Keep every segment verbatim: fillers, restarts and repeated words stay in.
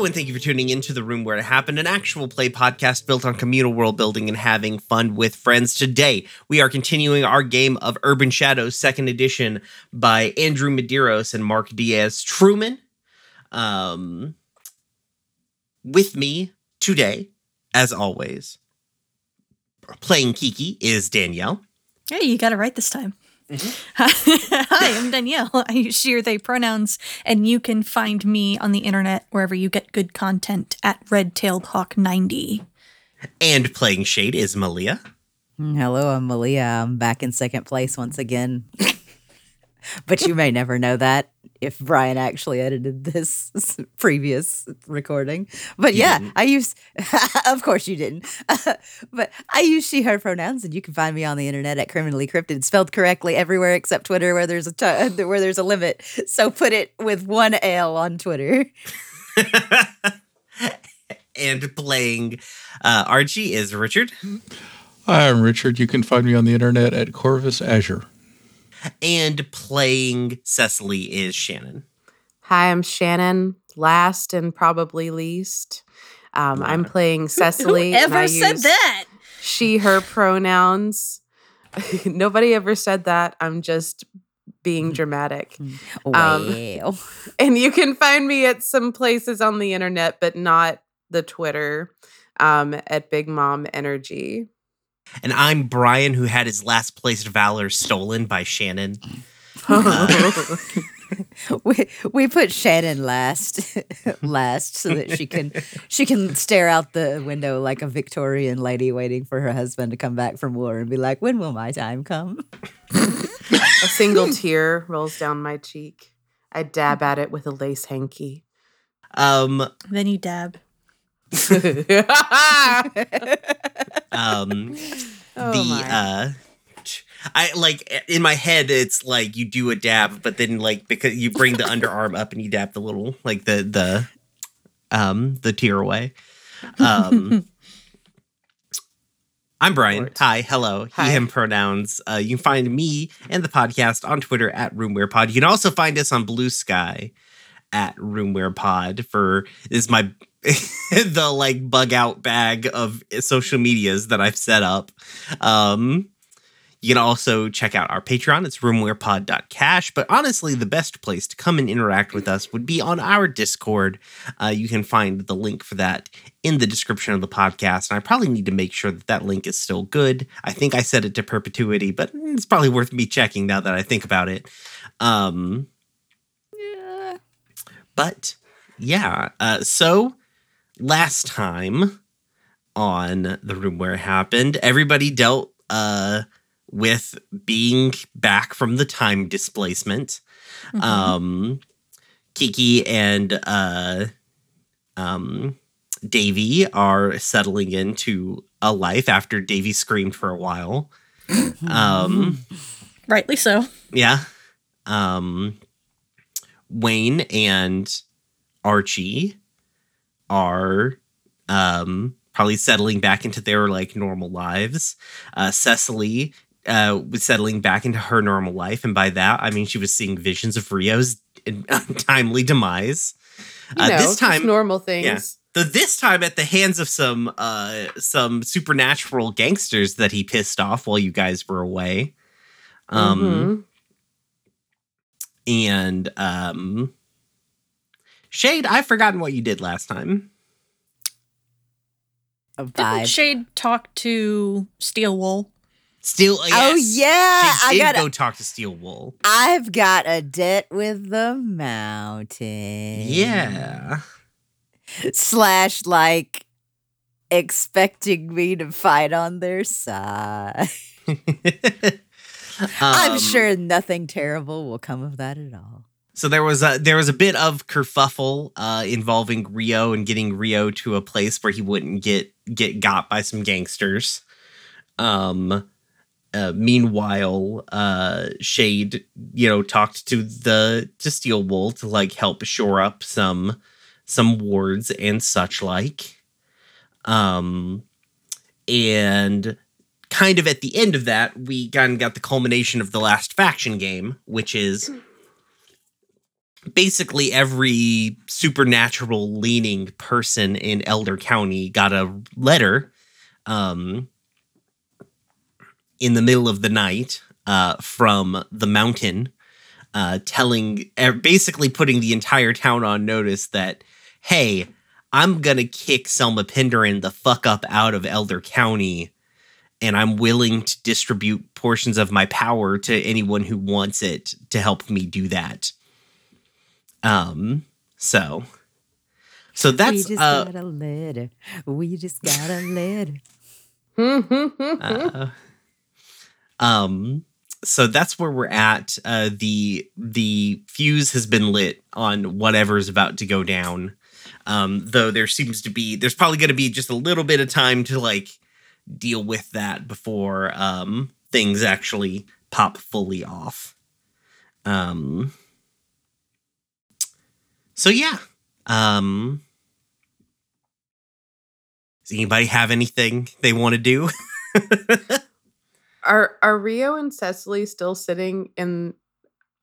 Hello, and thank you for tuning in to The Room Where It Happened, an actual play podcast built on communal world building and having fun with friends. Today, we are continuing our game of Urban Shadows second edition by Andrew Medeiros and Mark Diaz Truman. Um, with me today, as always, playing Kiki is Danielle. Hey, you got it right this time. Mm-hmm. Hi, I'm Danielle. I use she or they pronouns, and you can find me on the internet wherever you get good content at Red Tailed Hawk ninety. And playing Shade is Malia. Hello, I'm Malia. I'm back in second place once again. But you may never know that if Brian actually edited this previous recording. But you yeah, didn't. I use, of course you didn't. But I use she, her pronouns, and you can find me on the internet at criminally cryptid, spelled correctly everywhere except Twitter, where there's a t- where there's a limit. So put it with one L on Twitter. And playing uh, Archie is Richard. Hi, I'm Richard. You can find me on the internet at Corvus Azure. And playing Cecily is Shannon. Hi, I'm Shannon, last and probably least. Um, I'm playing Cecily. Who ever said that? She, her pronouns. Nobody ever said that. I'm just being dramatic. Wow. Um, and you can find me at some places on the internet, but not the Twitter, um, at Big Mom Energy. And I'm Brian, who had his last placed valor stolen by Shannon. Uh, we we put Shannon last, last, so that she can she can stare out the window like a Victorian lady waiting for her husband to come back from war and be like, "When will my time come?" A single tear rolls down my cheek. I dab at it with a lace hanky. Um. Then you dab. um oh the uh I like in my head it's like you do a dab, but then like because you bring the underarm up and you dab the little like the the um the tear away. um I'm Brian. Hi, hello, Hi. He, him pronouns. Uh, you can find me and the podcast on Twitter at RoomwarePod. You can also find us on Blue Sky at RoomwarePod for is my the like bug out bag of social medias that I've set up. Um, you can also check out our Patreon. It's roomwarepod dot cash. But honestly, the best place to come and interact with us would be on our Discord. Uh, you can find the link for that in the description of the podcast. And I probably need to make sure that that link is still good. I think I set it to perpetuity, but it's probably worth me checking now that I think about it. Um, yeah. But yeah, uh, so... Last time on The Room Where It Happened, everybody dealt uh, with being back from the time displacement. Mm-hmm. Um, Kiki and uh, um, Davey are settling into a life after Davey screamed for a while. um, Rightly so. Yeah. Um, Wayne and Archie... are um, probably settling back into their, like, normal lives. Uh, Cecily uh, was settling back into her normal life, and by that, I mean she was seeing visions of Rio's untimely demise. Uh, you know, this time, normal things. Yeah, the, this time at the hands of some uh, some supernatural gangsters that he pissed off while you guys were away. Um, mm-hmm. And... Um, Shade, I've forgotten what you did last time. Didn't Shade talk to Steel Wool? Steel, yes. Oh, yeah. She did I gotta, go talk to Steel Wool. I've got a debt with the mountain. Yeah. Slash, like, expecting me to fight on their side. um, I'm sure nothing terrible will come of that at all. So there was a there was a bit of kerfuffle uh, involving Rio and getting Rio to a place where he wouldn't get get got by some gangsters. Um, uh, meanwhile, uh, Shade, you know, talked to the to Steel Wool to like help shore up some some wards and such like. Um, and kind of at the end of that, we kind of got the culmination of the last faction game, which is. basically every supernatural leaning person in Elder County got a letter um, in the middle of the night uh, from the mountain uh, telling, basically putting the entire town on notice that, hey, I'm going to kick Selma Penderin the fuck up out of Elder County, and I'm willing to distribute portions of my power to anyone who wants it to help me do that. Um, so, so that's, we just uh, got a letter. We just got a letter. uh, um, so that's where we're at. Uh, the, the fuse has been lit on whatever's about to go down. Um, though there seems to be, there's probably going to be just a little bit of time to like deal with that before, um, things actually pop fully off. Um, So, yeah. Um, does anybody have anything they want to do? are are Rio and Cecily still sitting in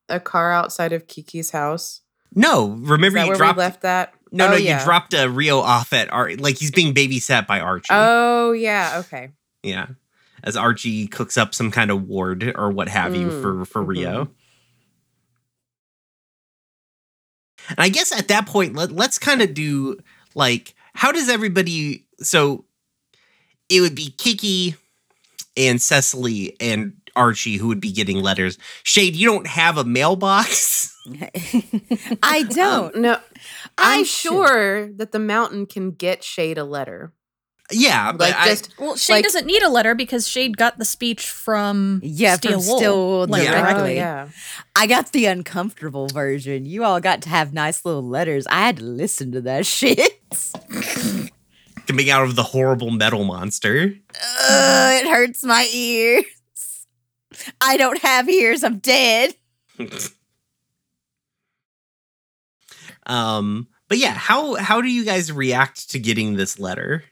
a car outside of Kiki's house? No. Remember you dropped... left that? No, oh, no, yeah. You dropped uh, Rio off at... Ar- like, he's being babysat by Archie. Oh, yeah. Okay. Yeah. As Archie cooks up some kind of ward or what have mm. you for, for Rio. Mm-hmm. And I guess at that point, let, let's kind of do, like, how does everybody... So, it would be Kiki and Cecily and Archie who would be getting letters. Shade, you don't have a mailbox? I don't. Um, no, I'm, I'm sure should. that the mountain can get Shade a letter. Yeah, but like just, I, well, Shade like, doesn't need a letter because Shade got the speech from yeah, Steel Wool like, yeah. directly. Oh, yeah. I got the uncomfortable version. You all got to have nice little letters. I had to listen to that shit. Coming out of the horrible metal monster. Uh, it hurts my ears. I don't have ears. I'm dead. um, but yeah, how how do you guys react to getting this letter?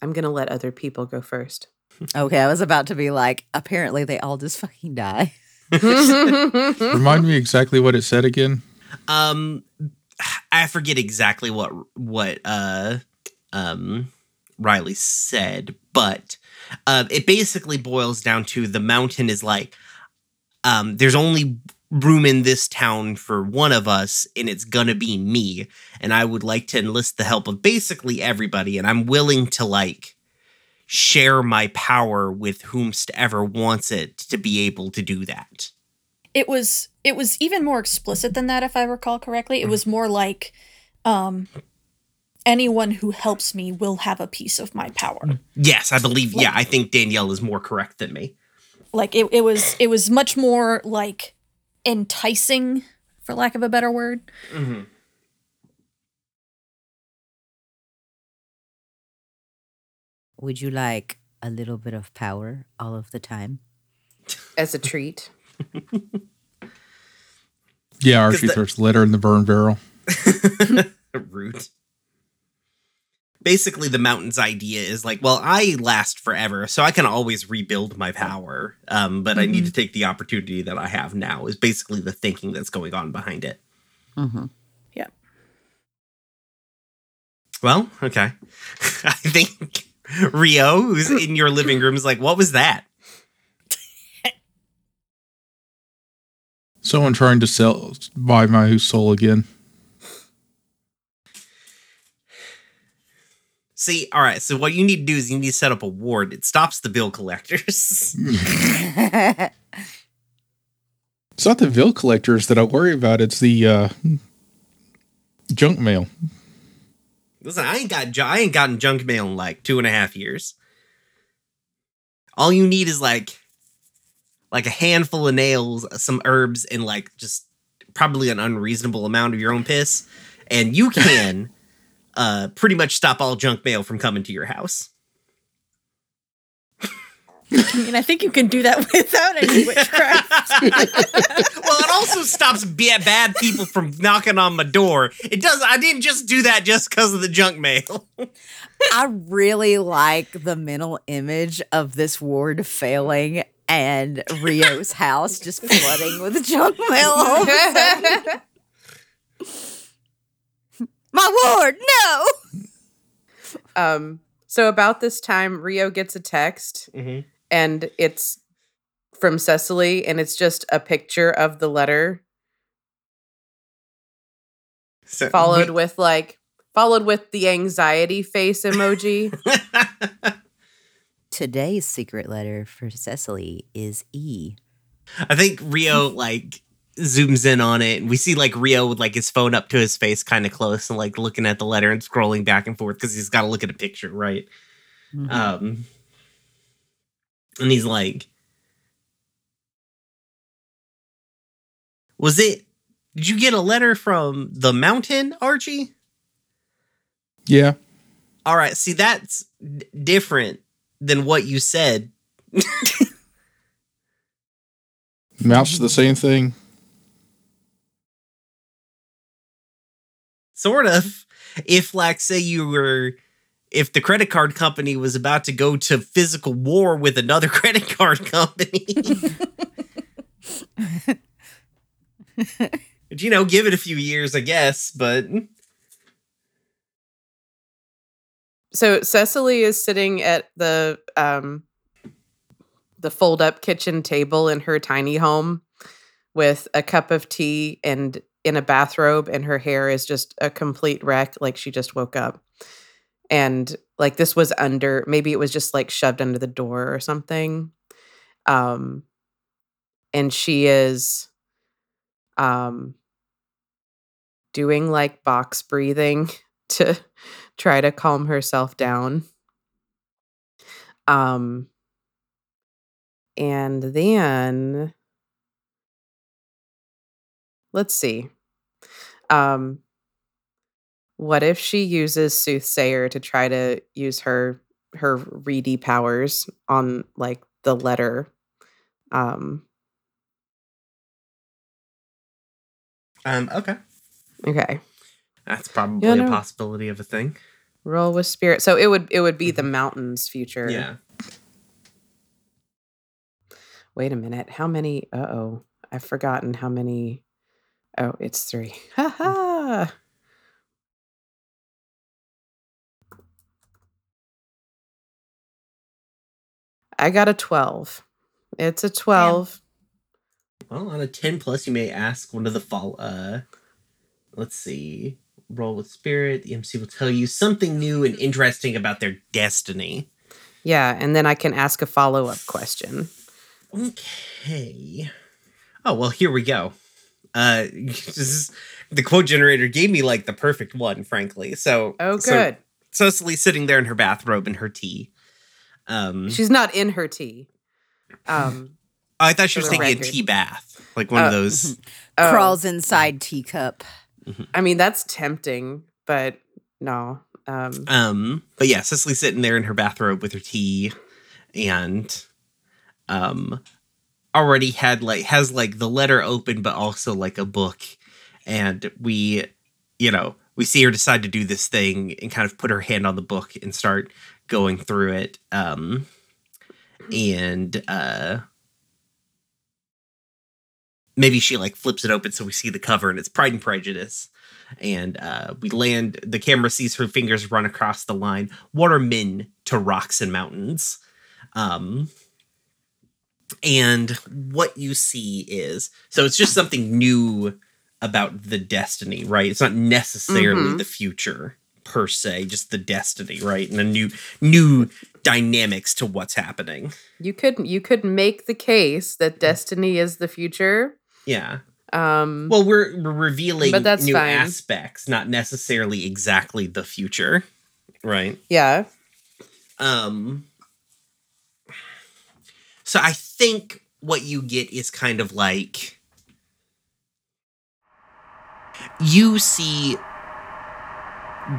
I'm going to let other people go first. Okay, I was about to be like, apparently they all just fucking die. Remind me exactly what it said again. Um, I forget exactly what what uh, um, Riley said, but uh, it basically boils down to the mountain is like, um, there's only room in this town for one of us, and it's gonna be me, and I would like to enlist the help of basically everybody, and I'm willing to, like, share my power with whomsoever wants it to be able to do that. It was it was even more explicit than that, if I recall correctly. It was more like, um, anyone who helps me will have a piece of my power. Yes, I believe, like, yeah, I think Danielle is more correct than me. Like, it, it was it was much more, like, enticing, for lack of a better word. Mm-hmm. Would you like a little bit of power all of the time? As a treat? Yeah, Archie the- throws litter in the burn barrel. Root. Basically, the mountain's idea is like, well, I last forever, so I can always rebuild my power. Um, but mm-hmm. I need to take the opportunity that I have now is basically the thinking that's going on behind it. Mm-hmm. Yeah. Well, okay. I think Rio, who's in your living room, is like, what was that? Someone trying to sell buy my soul again. See, all right, so what you need to do is you need to set up a ward. It stops the bill collectors. It's not the bill collectors that I worry about. It's the uh, junk mail. Listen, I ain't got I ain't gotten junk mail in like two and a half years. All you need is like, like a handful of nails, some herbs, and like just probably an unreasonable amount of your own piss. And you can... Uh, pretty much stop all junk mail from coming to your house. I mean, I think you can do that without any witchcraft. Well, it also stops bad people from knocking on my door. It does. I didn't just do that just because of the junk mail. I really like the mental image of this ward failing and Rio's house just flooding with junk mail all of a sudden. My ward, no! Um. So about this time, Rio gets a text, mm-hmm. and it's from Cecily, and it's just a picture of the letter, so followed we- with like followed with the anxiety face emoji. Today's secret letter for Cecily is E. I think Rio like zooms in on it, and we see like Rio with like his phone up to his face kind of close and like looking at the letter and scrolling back and forth because he's got to look at a picture, right? Mm-hmm. Um, and he's like, was it, did you get a letter from the mountain, Archie? Yeah. All right, see, that's d- different than what you said. Mounts the same thing. Sort of. If, like, say you were, if the credit card company was about to go to physical war with another credit card company. You know, give it a few years, I guess, but. So Cecily is sitting at the, um, the fold-up kitchen table in her tiny home with a cup of tea and in a bathrobe, and her hair is just a complete wreck, like she just woke up. And like this was under, maybe it was just like shoved under the door or something. Um, and she is um, doing like box breathing to try to calm herself down. Um, and then... Let's see. Um, what if she uses Soothsayer to try to use her her reedy powers on like the letter? Um, um okay. Okay. That's probably you know, a possibility of a thing. Roll with spirit. So it would it would be mm-hmm. the mountain's future. Yeah. Wait a minute. How many uh-oh. I've forgotten how many Oh, it's three. Ha ha. I got a twelve. It's a twelve. Damn. Well, on a ten plus, you may ask one of the fall. Uh, let's see. Roll with spirit. The M C will tell you something new and interesting about their destiny. Yeah, and then I can ask a follow-up question. Okay. Oh, well, here we go. Uh, this is, the quote generator gave me like the perfect one, frankly. So, oh, good. So, Cecily's sitting there in her bathrobe and her tea. Um, she's not in her tea. Um, oh, I thought she was taking record. a tea bath, like one oh. of those oh. crawls inside teacup. Mm-hmm. I mean, that's tempting, but no. Um, um, but yeah, Cecily's sitting there in her bathrobe with her tea, and um. already had like has like the letter open, but also like a book, and we, you know, we see her decide to do this thing and kind of put her hand on the book and start going through it. Um, and uh, maybe she like flips it open so we see the cover, and it's Pride and Prejudice. And uh, we land. The camera sees her fingers run across the line. What are men to rocks and mountains? Um. And what you see is, so it's just something new about the destiny, right? It's not necessarily mm-hmm. the future per se, just the destiny, right? And a new new dynamics to what's happening. You could you could make the case that destiny is the future. Yeah. Um, well, we're, we're revealing but that's new fine. aspects, not necessarily exactly the future, right? Yeah. Um. So I think what you get is kind of like, you see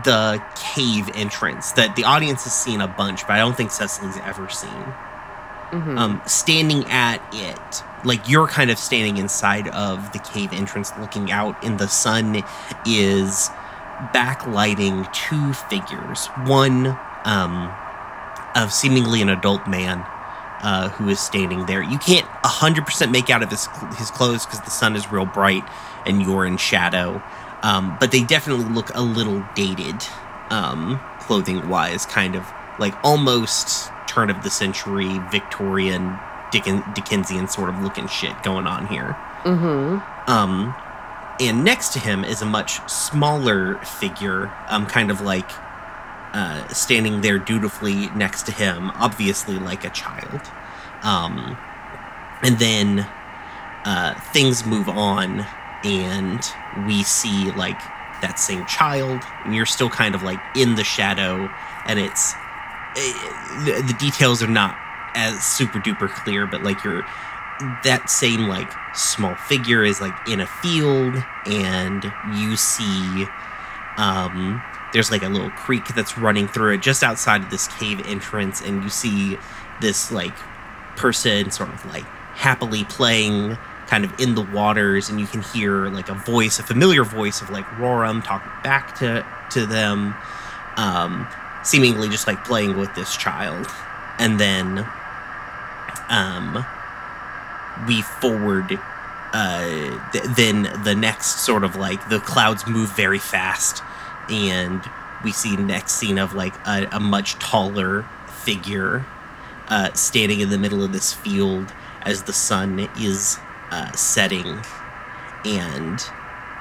the cave entrance that the audience has seen a bunch, but I don't think Cecily's ever seen. mm-hmm. um, standing at it. Like, you're kind of standing inside of the cave entrance looking out, and the sun is backlighting two figures. One um, of seemingly an adult man uh, who is standing there. You can't one hundred percent make out of his, his clothes because the sun is real bright and you're in shadow. Um, but they definitely look a little dated, um, clothing-wise, kind of like almost turn of the century, Victorian, Dickin- Dickensian sort of looking shit going on here. Mm-hmm. Um, and next to him is a much smaller figure, um, kind of like uh, standing there dutifully next to him, obviously like a child. Um, and then uh, things move on, and we see like that same child, and you're still kind of like in the shadow, and it's it, the details are not as super duper clear, but like you're that same like small figure is like in a field, and you see um there's like a little creek that's running through it just outside of this cave entrance, and you see this like person sort of like happily playing kind of in the waters, and you can hear like a voice, a familiar voice of like Roram talking back to to them, um, seemingly just like playing with this child. And then um, we forward, uh, th- then the next sort of like the clouds move very fast, and we see next scene of like a, a much taller figure uh, standing in the middle of this field as the sun is Uh, setting, and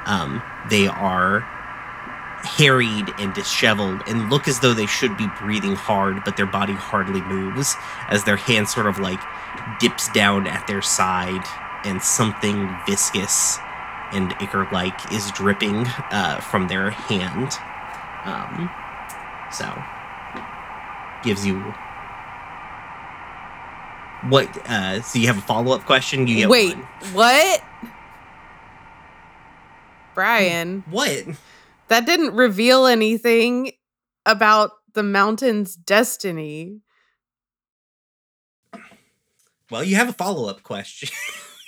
um, they are harried and disheveled and look as though they should be breathing hard, but their body hardly moves as their hand sort of like dips down at their side, and something viscous and ichor-like is dripping uh, from their hand. Um, so, gives you What, uh, so you have a follow-up question? You get Wait, one. What? Brian. What? That didn't reveal anything about the mountain's destiny. Well, you have a follow-up question.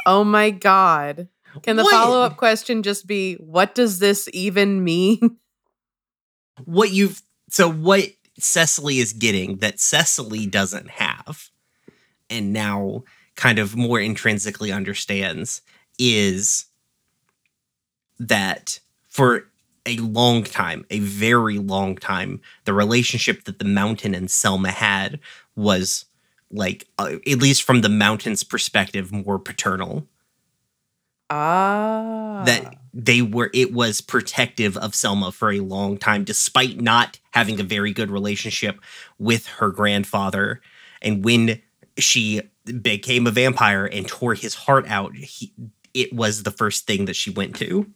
Oh my God. Can the what? follow-up question just be, what does this even mean? What you've, so what Cecily is getting that Cecily doesn't have, and now kind of more intrinsically understands, is that for a long time, a very long time, the relationship that the mountain and Selma had was, like, uh, at least from the mountain's perspective, more paternal. Ah. That they were, it was protective of Selma for a long time, despite not having a very good relationship with her grandfather. And when she became a vampire and tore his heart out, He, it was the first thing that she went to.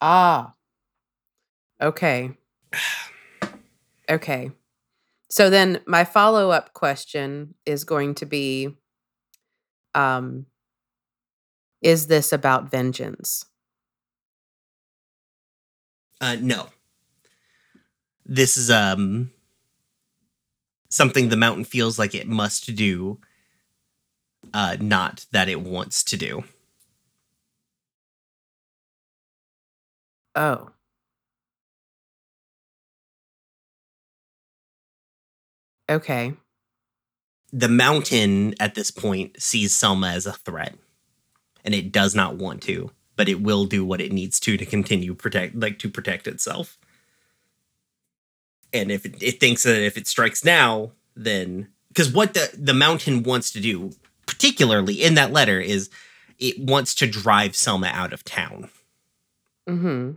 Ah. Okay. Okay. So then my follow-up question is going to be, um, is this about vengeance? Uh, no. This is, um... something the mountain feels like it must do, uh, not that it wants to do. Oh. Okay. The mountain at this point sees Selma as a threat, and it does not want to, but it will do what it needs to to continue protect, like to protect itself. And if it, it thinks that if it strikes now, then... Because what the, the mountain wants to do, particularly in that letter, is it wants to drive Selma out of town. Mm-hmm.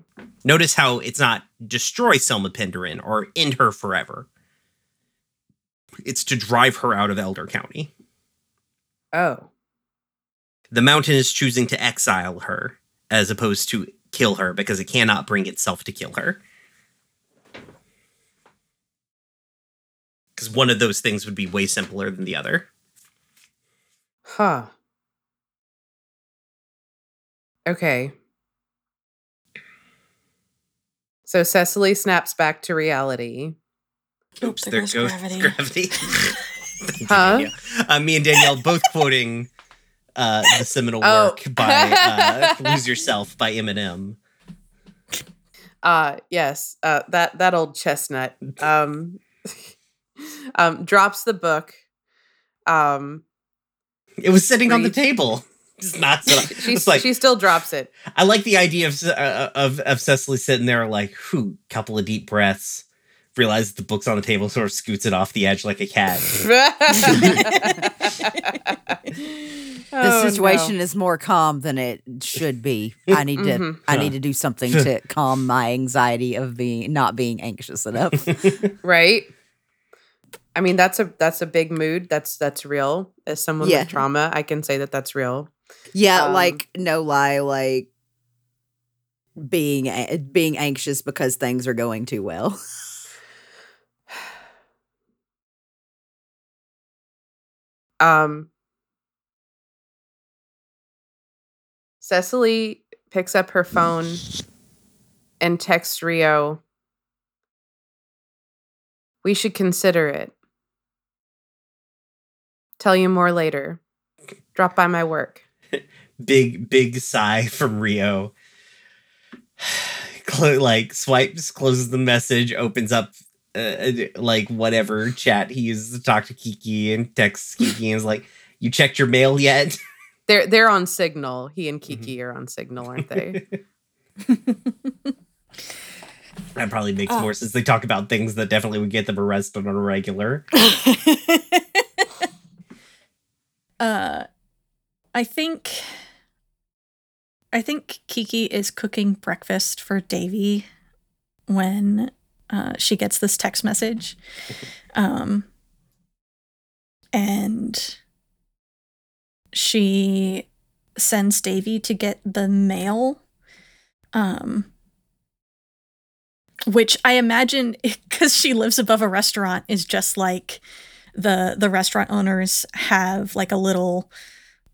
Notice how it's not destroy Selma Penderin or end her forever. It's to drive her out of Elder County. Oh. The mountain is choosing to exile her as opposed to kill her, because it cannot bring itself to kill her. Because one of those things would be way simpler than the other. Huh. Okay. So Cecily snaps back to reality. Oops, there goes gravity. gravity. Huh? Uh, me and Danielle both quoting uh, the seminal oh. work by uh, Lose Yourself by Eminem. Uh, yes, uh, that, that old chestnut um, um, drops the book. Um, it was sitting reads. on the table. It's not so, it's like, she still drops it. I like the idea of uh, of, of Cecily sitting there like, whew, couple of deep breaths, realizes the book's on the table, sort of scoots it off the edge like a cat. The situation oh, no. is more calm than it should be. I need mm-hmm. to I need to do something to calm my anxiety of being not being anxious enough. Right. I mean, that's a that's a big mood. That's that's real. As someone yeah. with trauma, I can say that that's real. Yeah, um, like no lie, like being being anxious because things are going too well. um, Cecily picks up her phone and texts Rio. We should consider it. Tell you more later. Drop by my work. Big, big sigh from Rio. Like, swipes, closes the message, opens up, uh, like, whatever chat he uses to talk to Kiki and texts Kiki and is like, you checked your mail yet? They're, they're on Signal. He and Kiki mm-hmm. are on Signal, aren't they? That probably makes oh. more sense. They talk about things that definitely would get them arrested on a regular. Uh, I think, I think Kiki is cooking breakfast for Davey when uh, she gets this text message, um, and she sends Davey to get the mail, um, which I imagine because she lives above a restaurant is just like. The the restaurant owners have like a little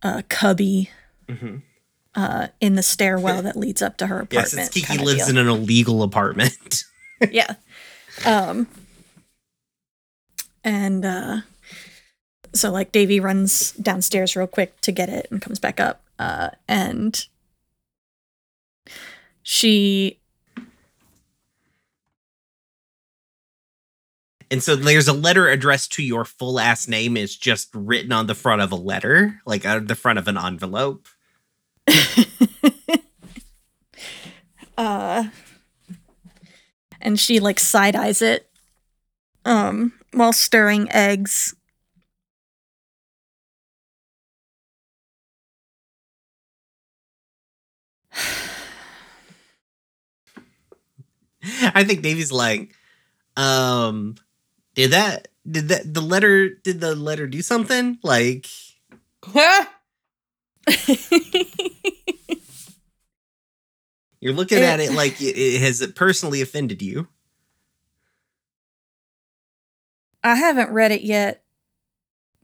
uh, cubby mm-hmm. uh, in the stairwell that leads up to her apartment. Yes, Kiki lives deal. in an illegal apartment. yeah. Um, and uh, so like Davey runs downstairs real quick to get it and comes back up. Uh, and she... And so there's a letter addressed to your full ass name. It's just written on the front of a letter, like on the front of an envelope. uh, and she like side eyes it um, while stirring eggs. I think Davey's like, um... Did that, did that, the letter, did the letter do something? Like, you're looking it, at it like it, it has it personally offended you. I haven't read it yet,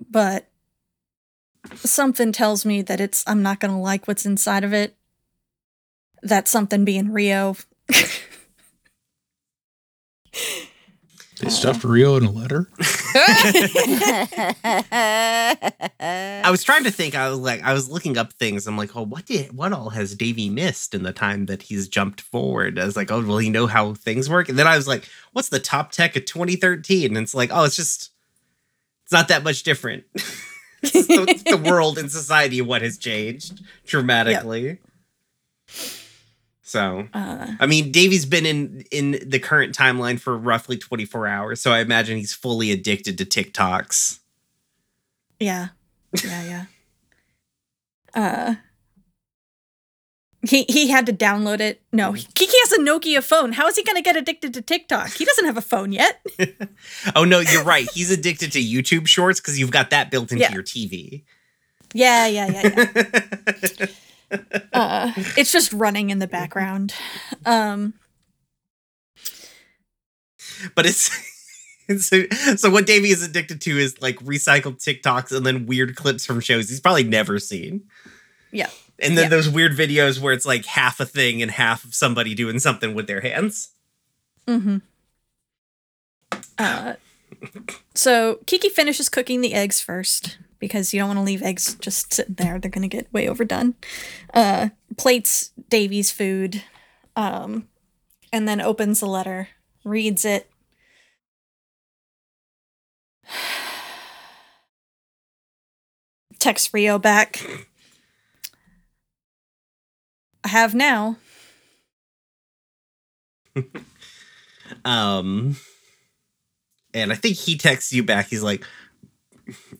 but something tells me that it's, I'm not going to like what's inside of it. That's something being Rio. They stuffed Rio in a letter? I was trying to think. I was like, I was looking up things. I'm like, oh, what did, what all has Davey missed in the time that he's jumped forward? I was like, oh, will he know how things work? And then I was like, what's the top tech of twenty thirteen? And it's like, oh, it's just, it's not that much different. It's the, it's the world and society, what has changed dramatically. Yep. So, uh, I mean, Davey's been in, in the current timeline for roughly twenty-four hours, so I imagine he's fully addicted to TikToks. Yeah. Yeah, yeah. uh, he he had to download it. No, Kiki has a Nokia phone. How is he going to get addicted to TikTok? He doesn't have a phone yet. Oh, no, you're right. He's addicted to YouTube Shorts because you've got that built into yeah. your T V. Yeah, yeah, yeah, yeah. Uh, it's just running in the background. Um, but it's, it's so, so what Davey is addicted to is like recycled TikToks and then weird clips from shows he's probably never seen. Yeah. And then yeah. those weird videos where it's like half a thing and half of somebody doing something with their hands. Mm-hmm. Uh, So Kiki finishes cooking the eggs first, because you don't want to leave eggs just sitting there. They're going to get way overdone. Uh, plates Davey's food, um, and then opens the letter, reads it. Texts Rio back. I have now. um, and I think he texts you back. He's like,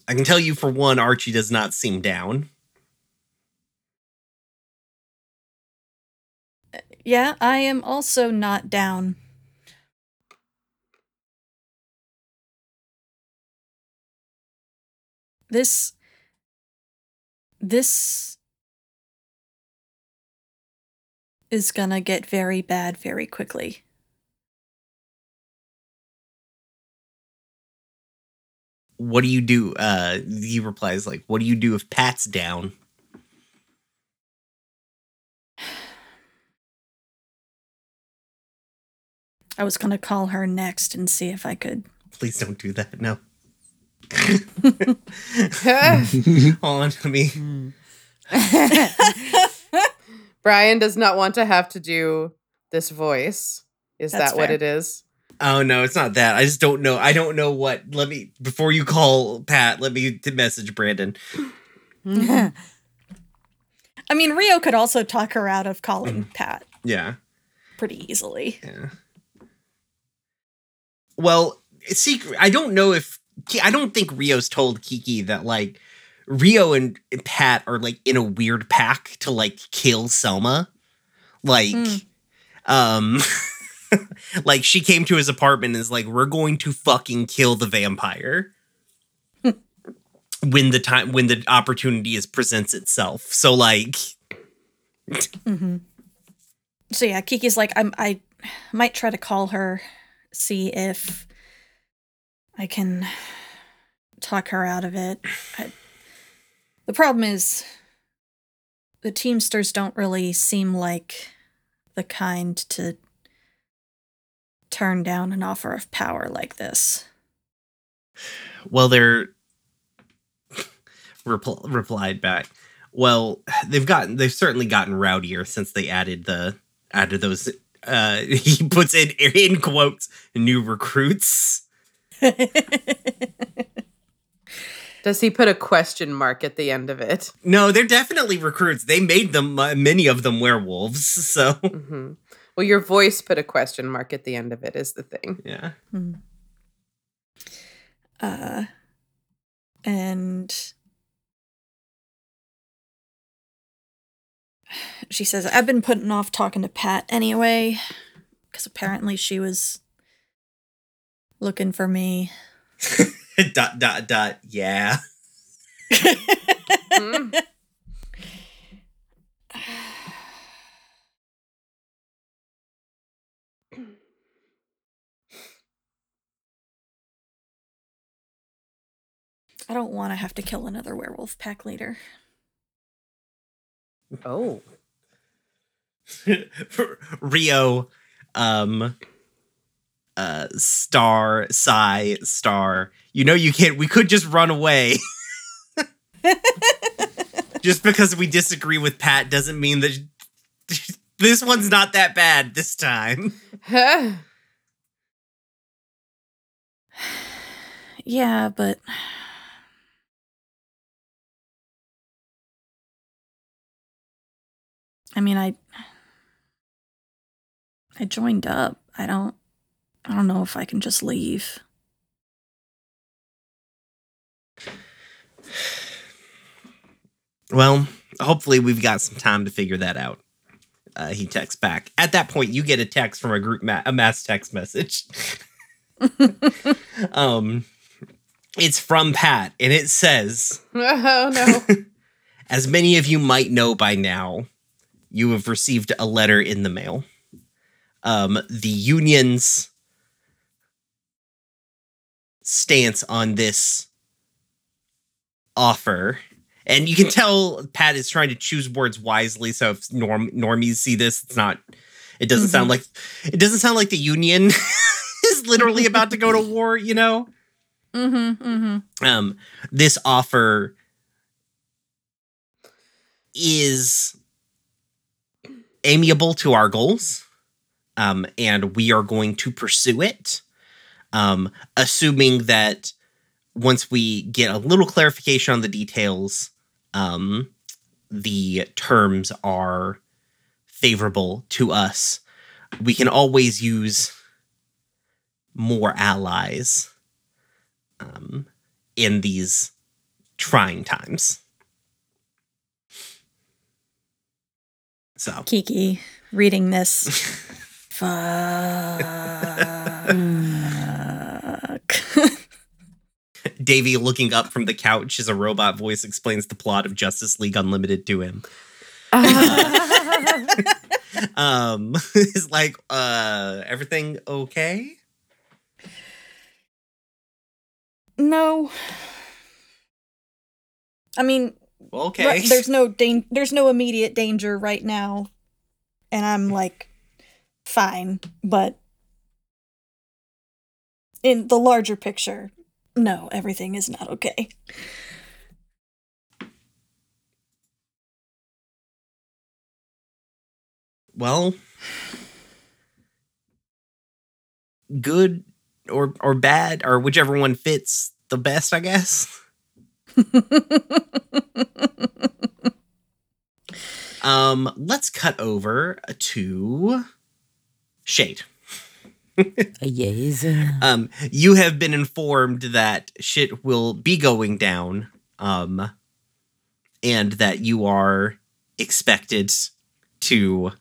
I can tell you for one, Archie does not seem down. Yeah, I am also not down. This, this is gonna get very bad very quickly. What do you do? Uh, he replies, like, what do you do if Pat's down? I was going to call her next and see if I could. Please don't do that. No. On to me. Brian does not want to have to do this voice. Is That's that fair. What it is? Oh, no, it's not that. I just don't know. I don't know what. Let me, before you call Pat, let me message Brandon. Mm-hmm. I mean, Rio could also talk her out of calling mm. Pat. Yeah. Pretty easily. Yeah. Well, secret. I don't know if, I don't think Rio's told Kiki that, like, Rio and Pat are, like, in a weird pack to, like, kill Selma. Like, mm. um... like, she came to his apartment and is like, we're going to fucking kill the vampire when the time, when the opportunity is presents itself. So, like. Mm-hmm. So, yeah, Kiki's like, I'm, I might try to call her, see if I can talk her out of it. I, the problem is the Teamsters don't really seem like the kind to turn down an offer of power like this. Well, they're repl- replied back. Well, they've gotten they've certainly gotten rowdier since they added the added those. Uh, he puts in in quotes new recruits. Does he put a question mark at the end of it? No, they're definitely recruits. They made them uh, many of them werewolves. So. Mm-hmm. Well, your voice put a question mark at the end of it is the thing. Yeah. Mm. Uh, and she says, I've been putting off talking to Pat anyway, because apparently she was looking for me. dot, dot, dot. Yeah. mm. I don't want to have to kill another werewolf pack leader. Oh. Rio, um, uh, star, sigh, star. You know you can't, we could just run away. Just because we disagree with Pat doesn't mean that this one's not that bad this time. Yeah, but... I mean, I I joined up. I don't I don't know if I can just leave. Well, hopefully we've got some time to figure that out. Uh, he texts back. At that point, you get a text from a group ma- a mass text message. um, it's from Pat, and it says, "Oh no! As many of you might know by now." You have received a letter in the mail. Um, the union's stance on this offer. And you can tell Pat is trying to choose words wisely. So if norm normies see this, it's not, it doesn't mm-hmm. sound like, it doesn't sound like the union is literally about to go to war, you know? Mm-hmm, mm-hmm. Um, this offer is amiable to our goals, um, and we are going to pursue it, um, assuming that once we get a little clarification on the details, um, the terms are favorable to us. We can always use more allies um, in these trying times. So Kiki, reading this. Fuck. Davey, looking up from the couch as a robot voice explains the plot of Justice League Unlimited to him. Uh. um, it's like, uh, everything okay? No. I mean, okay. Right, there's no da- there's no immediate danger right now, and I'm like, fine, but in the larger picture. No, everything is not okay. Well, good or or bad, or whichever one fits the best, I guess. um, let's cut over to Shade. Yes. Um, you have been informed that shit will be going down, um, and that you are expected to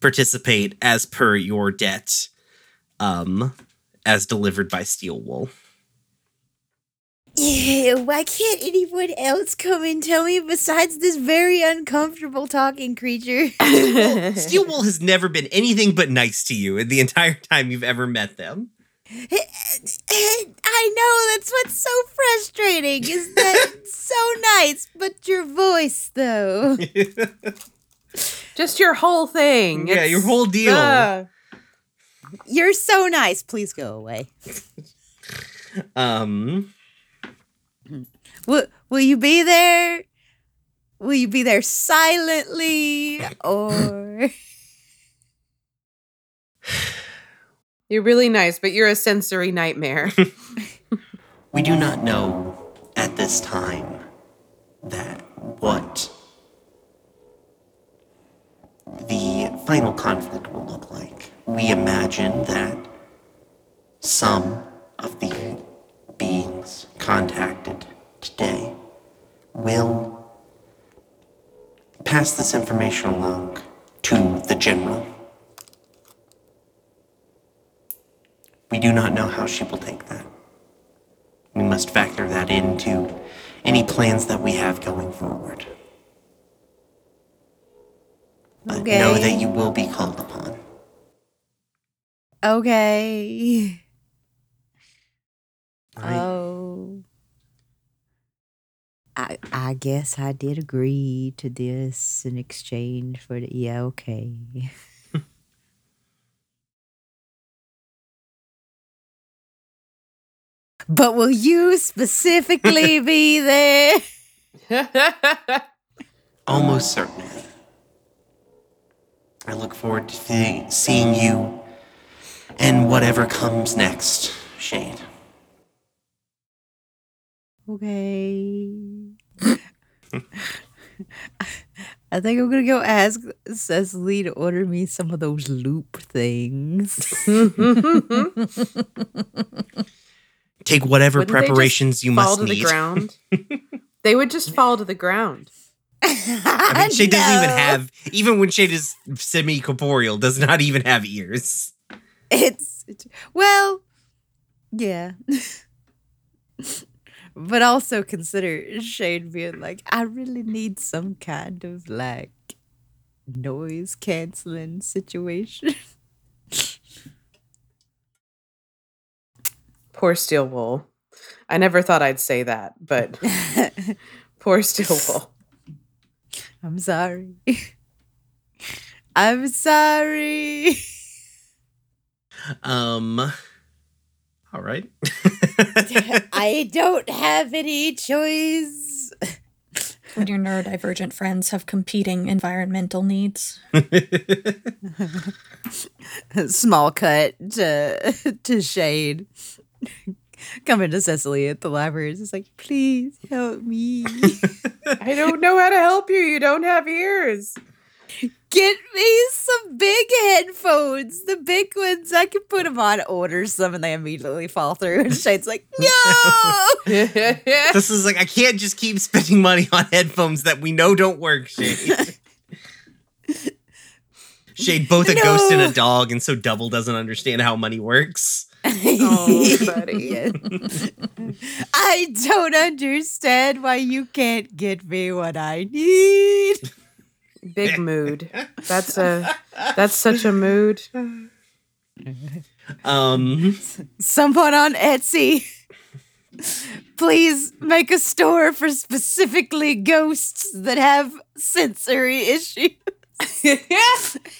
participate as per your debt, um, as delivered by Steel Wool. Yeah, why can't anyone else come and tell me besides this very uncomfortable talking creature? Steel Wool has never been anything but nice to you in the entire time you've ever met them. I know, that's what's so frustrating, is that it's so nice, but your voice, though. Just your whole thing. Yeah, it's, your whole deal. Uh, you're so nice, please go away. um... Will, will you be there? Will you be there silently? Or... You're really nice, but you're a sensory nightmare. We do not know at this time that what the final conflict will look like. We imagine that some of the beings contacted today will pass this information along to the general. We do not know how she will take that. We must factor that into any plans that we have going forward. But okay. Know that you will be called upon. Okay. Right. Oh, I I guess I did agree to this in exchange for the yeah. Okay. But will you specifically be there? Almost certainly. I look forward to th- seeing you and whatever comes next, Shade. Okay. I think I'm going to go ask Cecily to order me some of those loop things. Take whatever Wouldn't preparations you must need. Fall to the ground? They would just fall to the ground. I mean, Shade no. doesn't even have, even when Shade is semi-corporeal, does not even have ears. It's, it's well, yeah. But also consider Shade being like, I really need some kind of like noise canceling situation. Poor Steel Wool. I never thought I'd say that, but poor Steel Wool. I'm sorry. I'm sorry. Um. all right. I don't have any choice. When your neurodivergent friends have competing environmental needs. Small cut to, to Shade. Coming to Cecily at the library. It's like, please help me. I don't know how to help you. You don't have ears. Get me some big headphones. The big ones. I can put them on, order some, and they immediately fall through. And Shade's like, no! This is like, I can't just keep spending money on headphones that we know don't work, Shade. Shade, both a no. ghost and a dog, and so Double doesn't understand how money works. Oh, buddy. I don't understand why you can't get me what I need. Big mood. That's a that's such a mood. Um, someone on Etsy, please make a store for specifically ghosts that have sensory issues.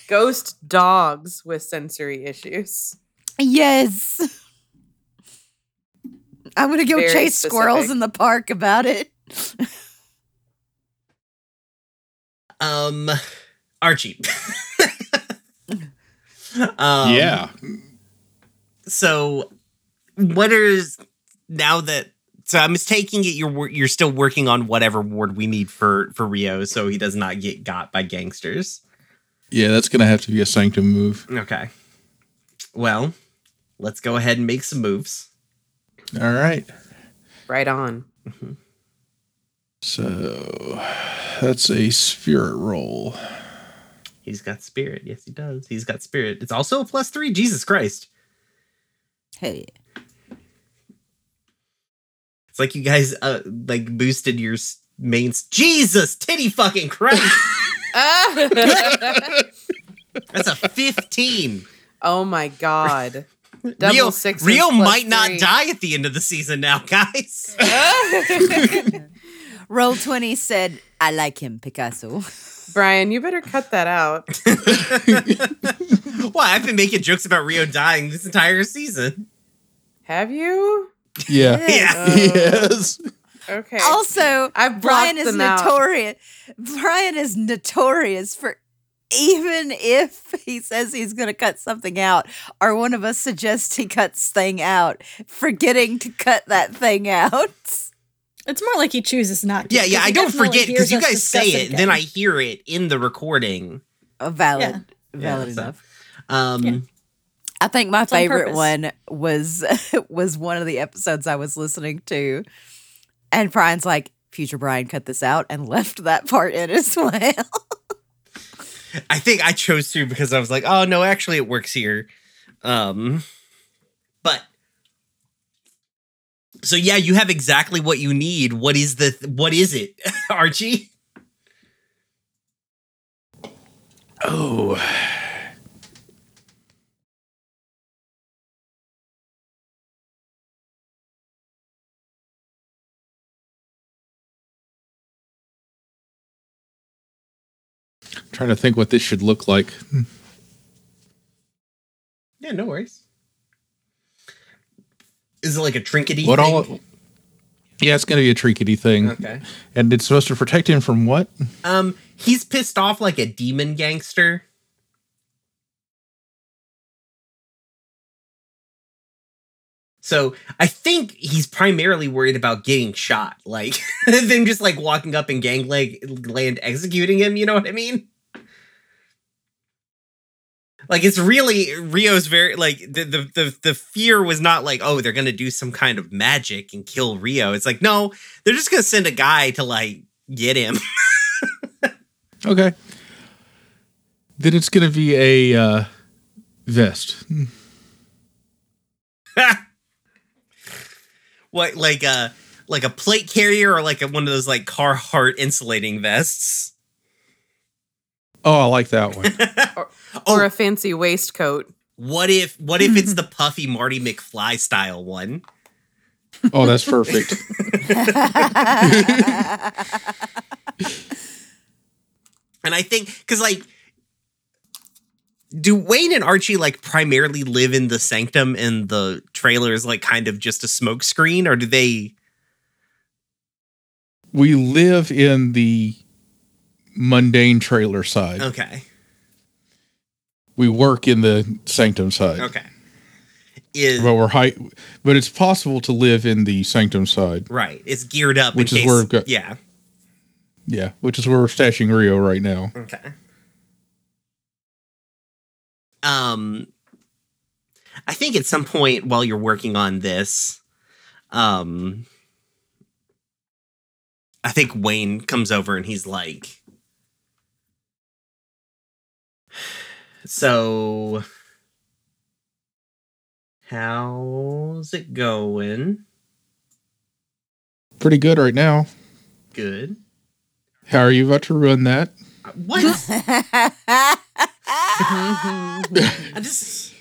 Ghost dogs with sensory issues. Yes. I'm going to go Very chase specific. squirrels in the park about it. Um, Archie. um, yeah. So, what is now that? So I'm taking it you're you're still working on whatever ward we need for for Rio, so he does not get got by gangsters. Yeah, that's gonna have to be a sanctum move. Okay. Well, let's go ahead and make some moves. All right. Right on. Mm-hmm. So that's a spirit roll. He's got spirit. Yes, he does. He's got spirit. It's also a plus three. Jesus Christ. Hey. It's like you guys uh, like boosted your mains. Jesus, titty fucking Christ. That's a fifteen. Oh my God. Double Rio, sixes Rio might three. Not die at the end of the season now, guys. Roll twenty said, I like him, Picasso. Brian, you better cut that out. Well, I've been making jokes about Rio dying this entire season. Have you? Yeah. Yeah. Yes. Uh, yes. Okay. Also, I've Brian is notorious. Out. Brian is notorious for even if he says he's going to cut something out, or one of us suggests he cuts thing out, forgetting to cut that thing out. It's more like he chooses not to. Yeah, yeah, I don't forget because you guys say it, then I hear it in the recording. Oh, valid. Yeah. Valid yeah, enough. So. Um, yeah. I think my it's favorite on one was was one of the episodes I was listening to, and Brian's like, future Brian cut this out and left that part in as well. I think I chose to because I was like, oh, no, actually it works here. Um, but... So yeah, you have exactly what you need. What is the th- what is it, Archie? Oh. I'm trying to think what this should look like. Yeah, no worries. Is it like a trinkety what thing? All, yeah, it's going to be a trinkety thing. Okay. And it's supposed to protect him from what? Um, he's pissed off like a demon gangster. So I think he's primarily worried about getting shot. Like, them just like walking up and gangland executing him, you know what I mean? Like, it's really, Rio's very, like, the, the the the fear was not like, oh, they're going to do some kind of magic and kill Rio. It's like, no, they're just going to send a guy to, like, get him. Okay. Then it's going to be a uh, vest. What, like a, like a plate carrier or like a, one of those, like, Carhartt insulating vests? Oh, I like that one. or, or oh. a fancy waistcoat. What if what if it's the puffy Marty McFly style one? Oh, that's perfect. And I think, because like, do Wayne and Archie like primarily live in the sanctum and the trailer is like kind of just a smokescreen, or do they? We live in the mundane trailer side. Okay. We work in the sanctum side. Okay. Is but we're high, but it's possible to live in the sanctum side. Right. It's geared up, which in is case, where we've got. Yeah. Yeah, which is where we're stashing Rio right now. Okay. Um, I think at some point while you're working on this, um, I think Wayne comes over and he's like, "So, how's it going?" "Pretty good right now." "Good. How are you about to ruin that?" "What?" I just...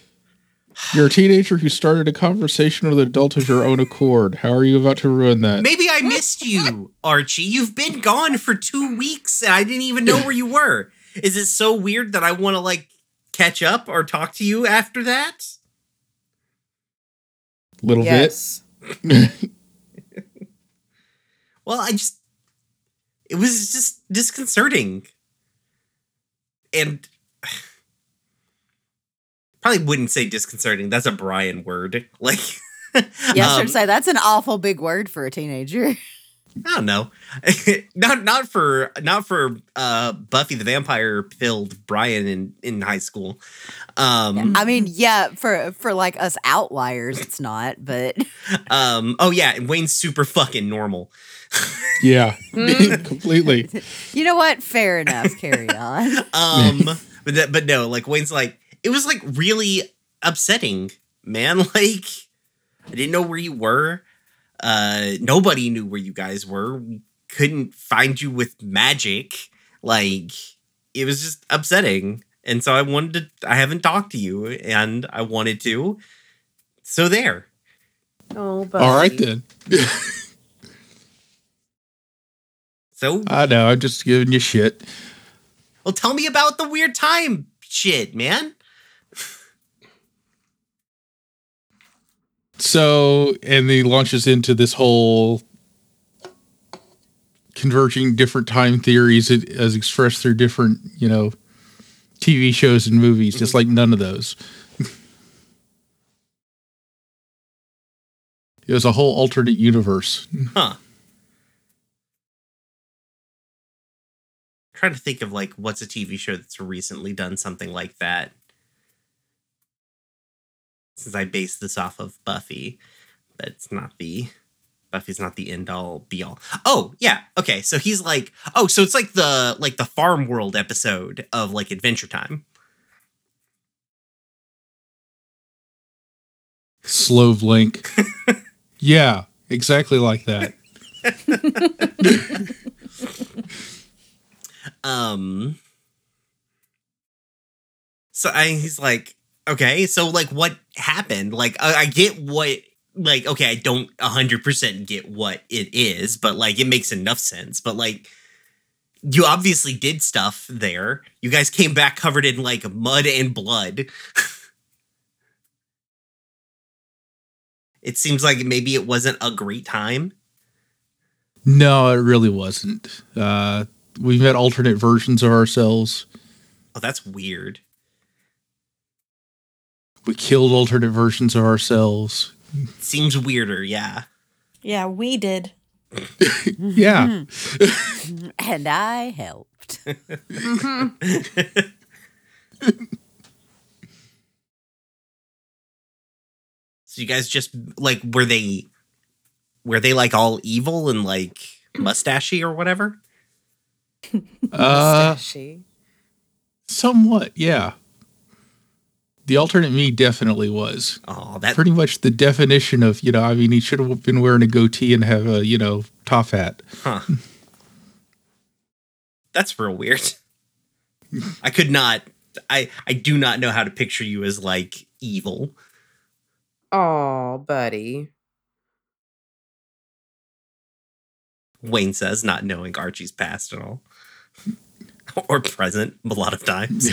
"You're a teenager who started a conversation with an adult of your own accord. How are you about to ruin that?" "Maybe I missed you, Archie. You've been gone for two weeks and I didn't even know where you were. Is it so weird that I want to, like, catch up or talk to you after that?" "Little yes. bit." Well, I just... It was just disconcerting. And probably wouldn't say disconcerting. That's a Brian word. Like, yeah, I um, should say that's an awful big word for a teenager. I don't know. not not for not for uh, Buffy the Vampire pilled Brian in, in high school. Um, I mean, yeah, for for like us outliers, it's not. But um, oh yeah, Wayne's super fucking normal. Yeah, completely. You know what? Fair enough. Carry on. um, but that, but no, like Wayne's like, it was like really upsetting, man. Like, I didn't know where you were. Uh, nobody knew where you guys were. We couldn't find you with magic. Like, it was just upsetting. And so I wanted to, I haven't talked to you and I wanted to. So there. Oh, buddy. All right then. So, I know, I'm just giving you shit. Well, tell me about the weird time shit, man. So, and then he launches into this whole converging different time theories as expressed through different, you know, T V shows and movies, just like none of those. It was a whole alternate universe. Huh. Trying to think of like what's a T V show that's recently done something like that. Since I based this off of Buffy, but it's not the Buffy's not the end all be all. Oh yeah, okay. So he's like, oh, so it's like the like the Farm World episode of like Adventure Time. Slow blink. Yeah, exactly like that. Um, so I, he's like, okay, so like what happened? Like, I, I get what, like, okay, I don't a hundred percent get what it is, but like, it makes enough sense. But like, you obviously did stuff there. You guys came back covered in like mud and blood. It seems like maybe it wasn't a great time. No, it really wasn't. Uh, We've met alternate versions of ourselves. Oh, that's weird. We killed alternate versions of ourselves. Seems weirder, yeah. Yeah, we did. Yeah. And I helped. Mm-hmm. So you guys just, like, were they, were they, like, all evil and, like, mustachy or whatever? Uh, somewhat, yeah. The alternate me definitely was. Oh, that pretty much the definition of, you know, I mean, he should have been wearing a goatee and have a, you know, top hat. Huh. That's real weird. I could not. I I do not know how to picture you as like evil. Oh, buddy. Wayne says, not knowing Archie's past at all. Or present a lot of times.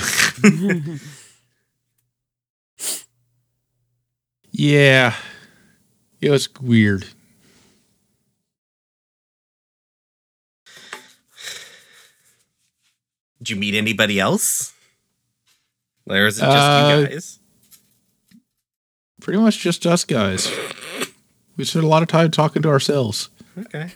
Yeah. It was weird. Did you meet anybody else? Or is it just uh, you guys? Pretty much just us guys. We spent a lot of time talking to ourselves. Okay.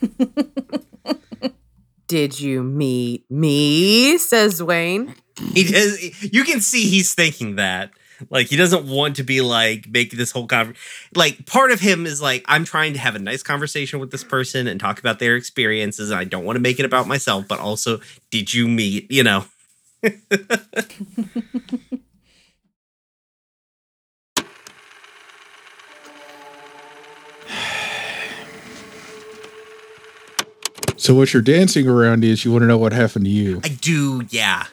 Did you meet me? Says Wayne. He does. You can see he's thinking that. Like, he doesn't want to be, like, make this whole conversation. Like, part of him is like, I'm trying to have a nice conversation with this person and talk about their experiences. And I don't want to make it about myself, but also, did you meet, you know? So what you're dancing around is you want to know what happened to you. I do, yeah.